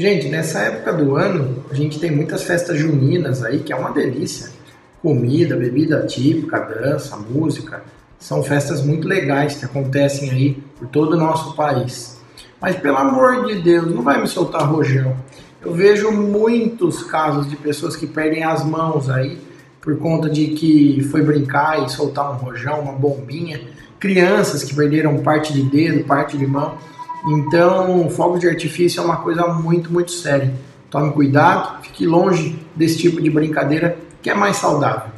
Gente, nessa época do ano, a gente tem muitas festas juninas aí, que é uma delícia. Comida, bebida típica, dança, música. São festas muito legais que acontecem aí por todo o nosso país. Mas, pelo amor de Deus, não vai me soltar rojão. Eu vejo muitos casos de pessoas que perdem as mãos aí por conta de que foi brincar e soltar um rojão, uma bombinha. Crianças que perderam parte de dedo, parte de mão. Então, fogo de artifício é uma coisa muito, muito séria. Tome cuidado, fique longe desse tipo de brincadeira que é mais saudável.